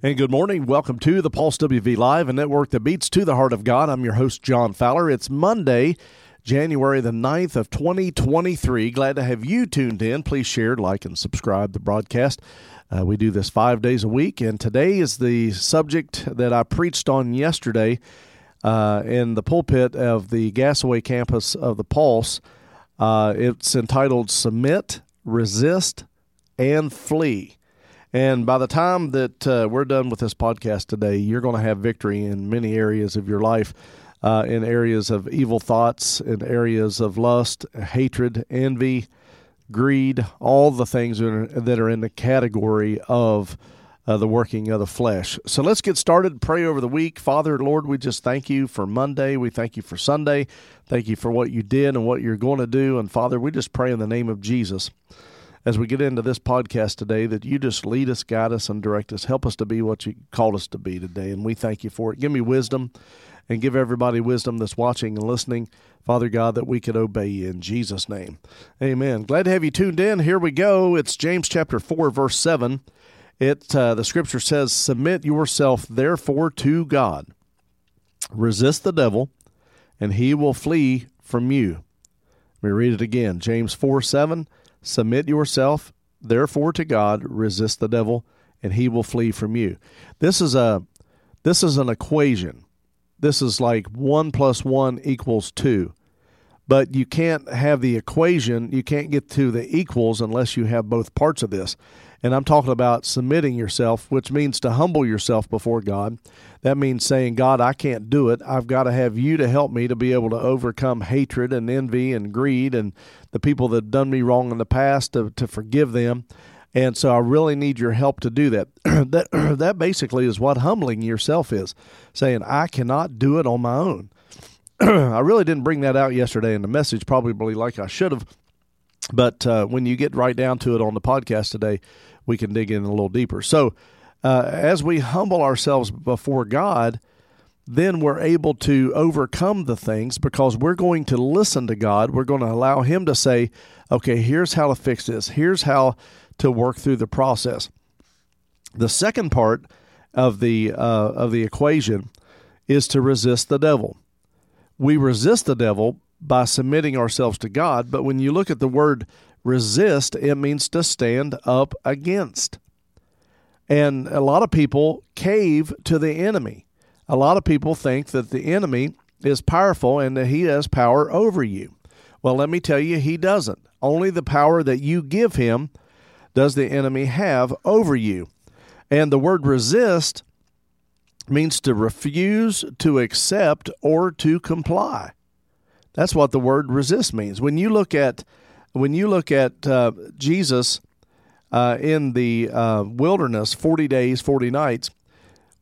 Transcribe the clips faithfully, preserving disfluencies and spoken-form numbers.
And good morning. Welcome to the Pulse W V Live, a network that beats to the heart of God. I'm your host, John Fowler. It's Monday, January the ninth of twenty twenty-three. Glad to have you tuned in. Please share, like, and subscribe the broadcast. Uh, we do this five days a week, and today is the subject that I preached on yesterday uh, in the pulpit of the Gassaway campus of the Pulse. Uh, it's entitled, Submit, Resist, and Flee. And by the time that uh, we're done with this podcast today, you're going to have victory in many areas of your life, uh, in areas of evil thoughts, in areas of lust, hatred, envy, greed, all the things that are, that are in the category of uh, the working of the flesh. So let's get started. Pray over the week. Father, Lord, we just thank you for Monday. We thank you for Sunday. Thank you for what you did and what you're going to do. And Father, we just pray in the name of Jesus, as we get into this podcast today, that you just lead us, guide us, and direct us. Help us to be what you called us to be today, and we thank you for it. Give me wisdom, and give everybody wisdom that's watching and listening, Father God, that we could obey you in Jesus' name. Amen. Glad to have you tuned in. Here we go. It's James chapter four, verse seven. It uh, the scripture says, Submit yourself, therefore, to God. Resist the devil, and he will flee from you. Let me read it again. James four, seven. Submit yourself, therefore, to God. Resist the devil, and he will flee from you. This is a, this is an equation. This is like one plus one equals two. But you can't have the equation, you can't get to the equals unless you have both parts of this. And I'm talking about submitting yourself, which means to humble yourself before God. That means saying, God, I can't do it. I've got to have you to help me to be able to overcome hatred and envy and greed and the people that done me wrong in the past, to, to forgive them. And so I really need your help to do that. that. That basically is what humbling yourself is, saying, I cannot do it on my own. I really didn't bring that out yesterday in the message, probably like I should have. But uh, when you get right down to it on the podcast today, we can dig in a little deeper. So uh, as we humble ourselves before God, then we're able to overcome the things because we're going to listen to God. We're going to allow him to say, okay, here's how to fix this. Here's how to work through the process. The second part of the uh, of the equation is to resist the devil. We resist the devil by submitting ourselves to God, but when you look at the word resist, it means to stand up against. And a lot of people cave to the enemy. A lot of people think that the enemy is powerful and that he has power over you. Well, let me tell you, he doesn't. Only the power that you give him does the enemy have over you. And the word resist means to refuse to accept or to comply. That's what the word resist means. When you look at when you look at uh, Jesus uh, in the uh, wilderness, forty days, forty nights,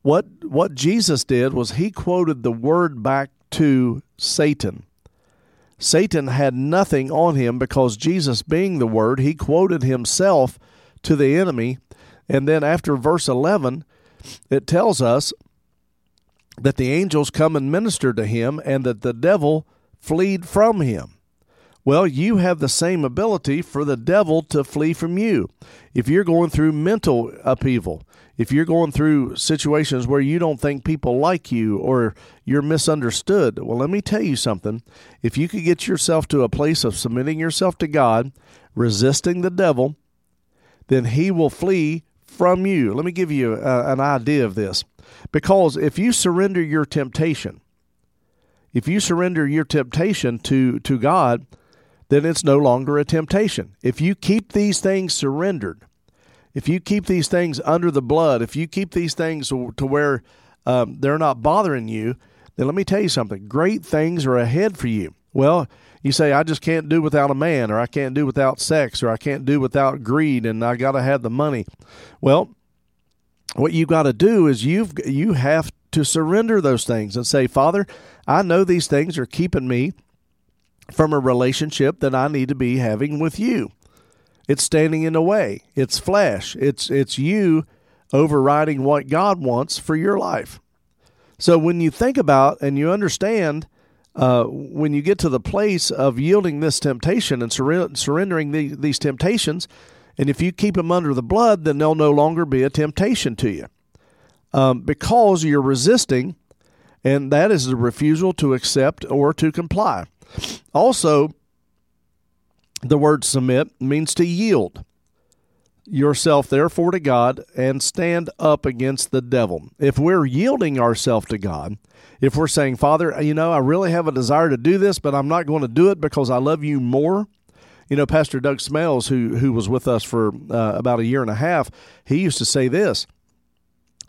what what Jesus did was he quoted the word back to Satan. Satan had nothing on him because Jesus, being the word, he quoted himself to the enemy. And then after verse eleven, it tells us that the angels come and minister to him and that the devil fled from him. Well, you have the same ability for the devil to flee from you. If you're going through mental upheaval, if you're going through situations where you don't think people like you or you're misunderstood, well, let me tell you something. If you could get yourself to a place of submitting yourself to God, resisting the devil, then he will flee from you. Let me give you uh, an idea of this. Because if you surrender your temptation, if you surrender your temptation to, to God, then it's no longer a temptation. If you keep these things surrendered, if you keep these things under the blood, if you keep these things to where um, they're not bothering you, then let me tell you something. Great things are ahead for you. Well, you say, I just can't do without a man, or I can't do without sex, or I can't do without greed, and I got to have the money. Well, what you got to do is you've you have to surrender those things and say, Father, I know these things are keeping me from a relationship that I need to be having with you. It's standing in the way. It's flesh. It's it's you overriding what God wants for your life. So when you think about and you understand, uh, when you get to the place of yielding this temptation and sur- surrendering the, these temptations, and if you keep them under the blood, then they'll no longer be a temptation to you. um, because you're resisting, and that is the refusal to accept or to comply. Also, the word submit means to yield yourself, therefore, to God and stand up against the devil. If we're yielding ourselves to God, if we're saying, Father, you know, I really have a desire to do this, but I'm not going to do it because I love you more. You know, Pastor Doug Smales, who who was with us for uh, about a year and a half, he used to say this.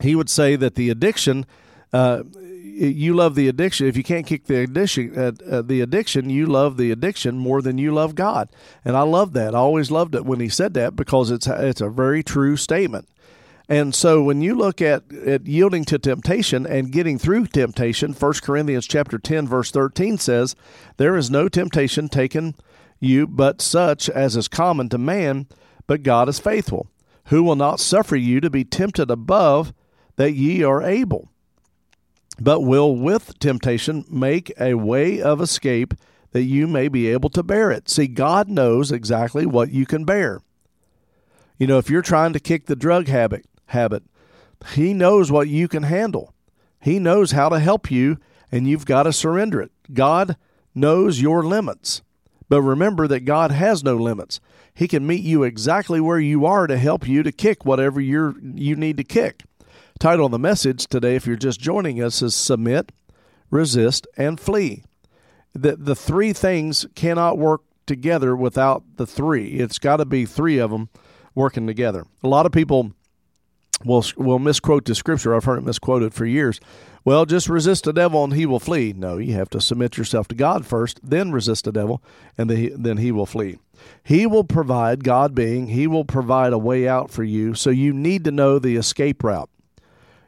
He would say that the addiction, uh, you love the addiction. If you can't kick the addiction, uh, uh, the addiction, you love the addiction more than you love God. And I love that. I always loved it when he said that because it's it's a very true statement. And so when you look at, at yielding to temptation and getting through temptation, First Corinthians chapter ten, verse thirteen says, there is no temptation taken you, but such as is common to man, but God is faithful, who will not suffer you to be tempted above that ye are able, but will with temptation make a way of escape that you may be able to bear it. See, God knows exactly what you can bear. You know, if you're trying to kick the drug habit, habit, he knows what you can handle. He knows how to help you, and you've got to surrender it. God knows your limits. But remember that God has no limits. He can meet you exactly where you are to help you to kick whatever you're, you need to kick. Title of the message today, if you're just joining us, is Submit, Resist, and Flee. The, the three things cannot work together without the three. It's got to be three of them working together. A lot of people will, will misquote the scripture. I've heard it misquoted for years. Well, just resist the devil and he will flee. No, you have to submit yourself to God first, then resist the devil, and the, then he will flee. He will provide, God being, he will provide a way out for you, so you need to know the escape route.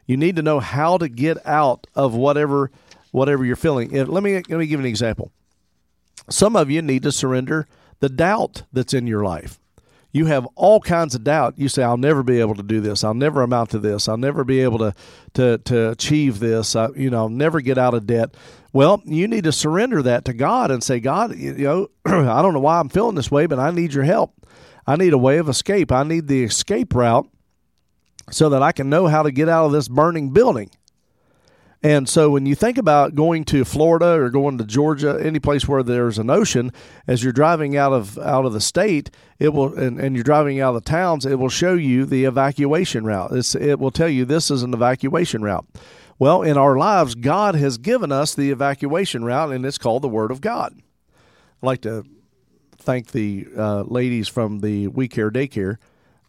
You need to know how to get out of whatever whatever you're feeling. If, let me let me give an example. Some of you need to surrender the doubt that's in your life. You have all kinds of doubt. You say, I'll never be able to do this. I'll never amount to this. I'll never be able to to, to achieve this. I, you know, I'll never get out of debt. Well, you need to surrender that to God and say, God, you know, I don't know why I'm feeling this way, but I need your help. I need a way of escape. I need the escape route so that I can know how to get out of this burning building. And so when you think about going to Florida or going to Georgia, any place where there's an ocean, as you're driving out of out of the state, it will, and, and you're driving out of the towns, it will show you the evacuation route. It's, it will tell you this is an evacuation route. Well, in our lives, God has given us the evacuation route, and it's called the Word of God. I'd like to thank the uh, ladies from the We Care Daycare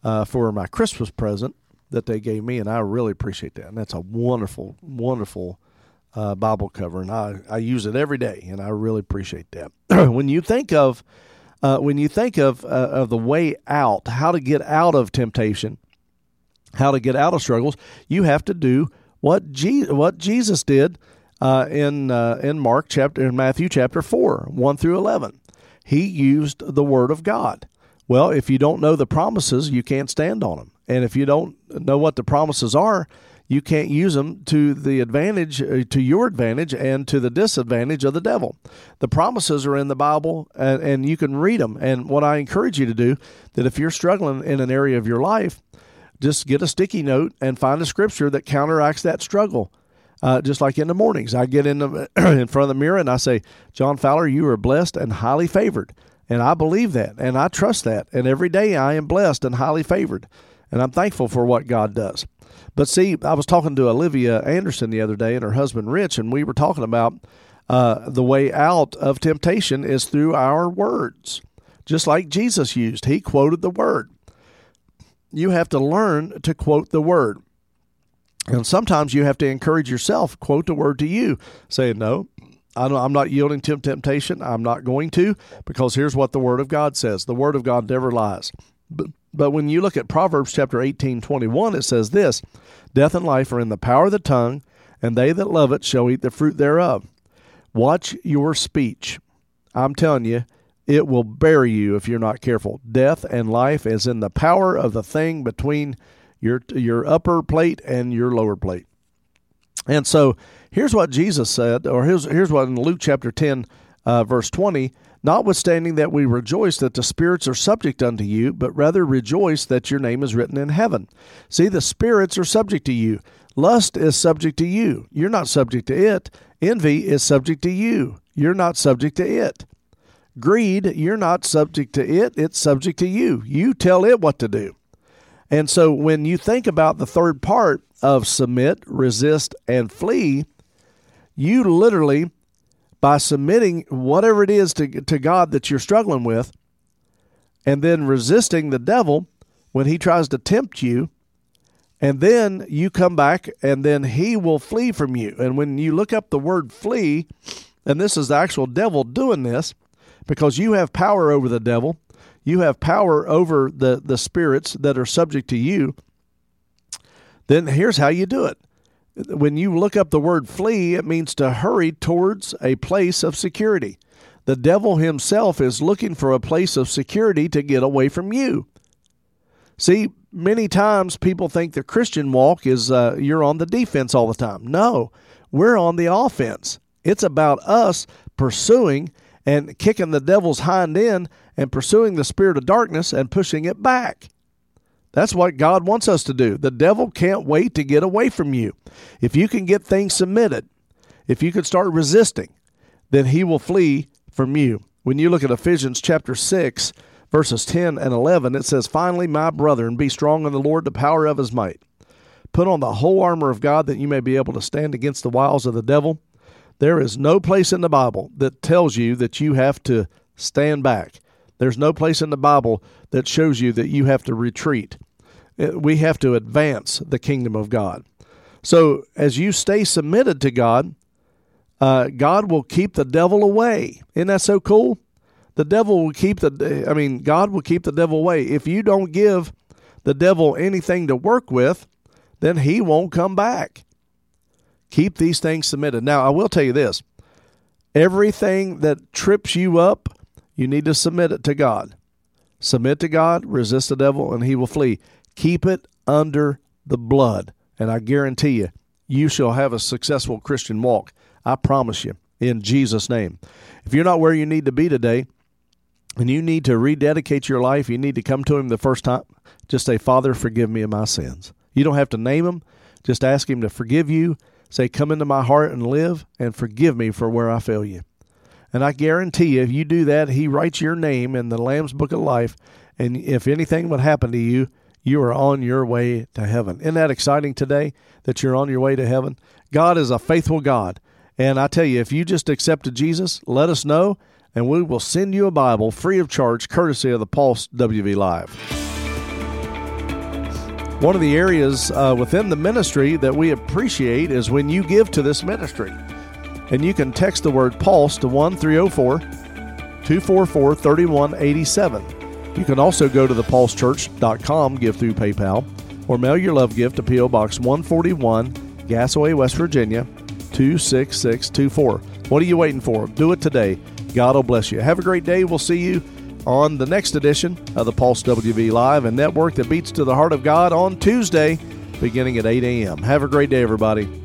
uh, for my Christmas present that they gave me, and I really appreciate that. And that's a wonderful, wonderful uh, Bible cover, and I, I use it every day, and I really appreciate that. When you think of uh, when you think of uh, of the way out, how to get out of temptation, how to get out of struggles, you have to do what Je- what Jesus did uh, in uh, in Mark chapter in Matthew chapter four one through eleven. He used the Word of God. Well, if you don't know the promises, you can't stand on them. And if you don't know what the promises are, you can't use them to the advantage, to your advantage and to the disadvantage of the devil. The promises are in the Bible, and, and you can read them. And what I encourage you to do, that if you're struggling in an area of your life, just get a sticky note and find a scripture that counteracts that struggle. Uh, just like in the mornings, I get in, the, in front of the mirror and I say, John Fowler, you are blessed and highly favored. And I believe that, and I trust that. And every day I am blessed and highly favored. And I'm thankful for what God does. But see, I was talking to Olivia Anderson the other day and her husband, Rich, and we were talking about uh, the way out of temptation is through our words, just like Jesus used. He quoted the Word. You have to learn to quote the Word. And sometimes you have to encourage yourself, quote the Word to you, saying, no, I don't, I'm not yielding to temptation. I'm not going to, because here's what the Word of God says. The Word of God never lies. But But when you look at Proverbs chapter eighteen, twenty-one, it says this, death and life are in the power of the tongue, and they that love it shall eat the fruit thereof. Watch your speech. I'm telling you, it will bury you if you're not careful. Death and life is in the power of the thing between your your upper plate and your lower plate. And so here's what Jesus said, or here's, here's what in Luke chapter ten, uh, verse twenty, notwithstanding that we rejoice that the spirits are subject unto you, but rather rejoice that your name is written in heaven. See, the spirits are subject to you. Lust is subject to you. You're not subject to it. Envy is subject to you. You're not subject to it. Greed, you're not subject to it. It's subject to you. You tell it what to do. And so when you think about the third part of submit, resist, and flee, you literally, by submitting whatever it is to, to God that you're struggling with, and then resisting the devil when he tries to tempt you, and then you come back, and then he will flee from you. And when you look up the word flee, and this is the actual devil doing this, because you have power over the devil, you have power over the, the spirits that are subject to you, then here's how you do it. When you look up the word flee, it means to hurry towards a place of security. The devil himself is looking for a place of security to get away from you. See, many times people think the Christian walk is uh, you're on the defense all the time. No, we're on the offense. It's about us pursuing and kicking the devil's hind end and pursuing the spirit of darkness and pushing it back. That's what God wants us to do. The devil can't wait to get away from you. If you can get things submitted, if you can start resisting, then he will flee from you. When you look at Ephesians chapter six, verses ten and eleven, it says, "Finally, my brethren, be strong in the Lord, the power of his might. Put on the whole armor of God that you may be able to stand against the wiles of the devil." There is no place in the Bible that tells you that you have to stand back. There's no place in the Bible that shows you that you have to retreat. We have to advance the kingdom of God. So as you stay submitted to God, uh, God will keep the devil away. Isn't that so cool? The devil will keep the, I mean, God will keep the devil away. If you don't give the devil anything to work with, then he won't come back. Keep these things submitted. Now, I will tell you this. Everything that trips you up, you need to submit it to God. Submit to God, resist the devil, and he will flee. Keep it under the blood. And I guarantee you, you shall have a successful Christian walk. I promise you, in Jesus' name. If you're not where you need to be today, and you need to rededicate your life, you need to come to him the first time. Just say, "Father, forgive me of my sins." You don't have to name him. Just ask him to forgive you. Say, "Come into my heart and live, and forgive me for where I fail you." And I guarantee you, if you do that, he writes your name in the Lamb's Book of Life. And if anything would happen to you, you are on your way to heaven. Isn't that exciting today that you're on your way to heaven? God is a faithful God. And I tell you, if you just accepted Jesus, let us know, and we will send you a Bible free of charge, courtesy of the Pulse W V Live. One of the areas uh, within the ministry that we appreciate is when you give to this ministry. And you can text the word PULSE to one three zero four, two four four, three one eight seven. You can also go to the Pulse Church dot com, give through PayPal, or mail your love gift to P O. Box one forty-one, Gassaway, West Virginia, two six six two four. What are you waiting for? Do it today. God will bless you. Have a great day. We'll see you on the next edition of the Pulse W V Live, and network that beats to the heart of God, on Tuesday, beginning at eight a.m. Have a great day, everybody.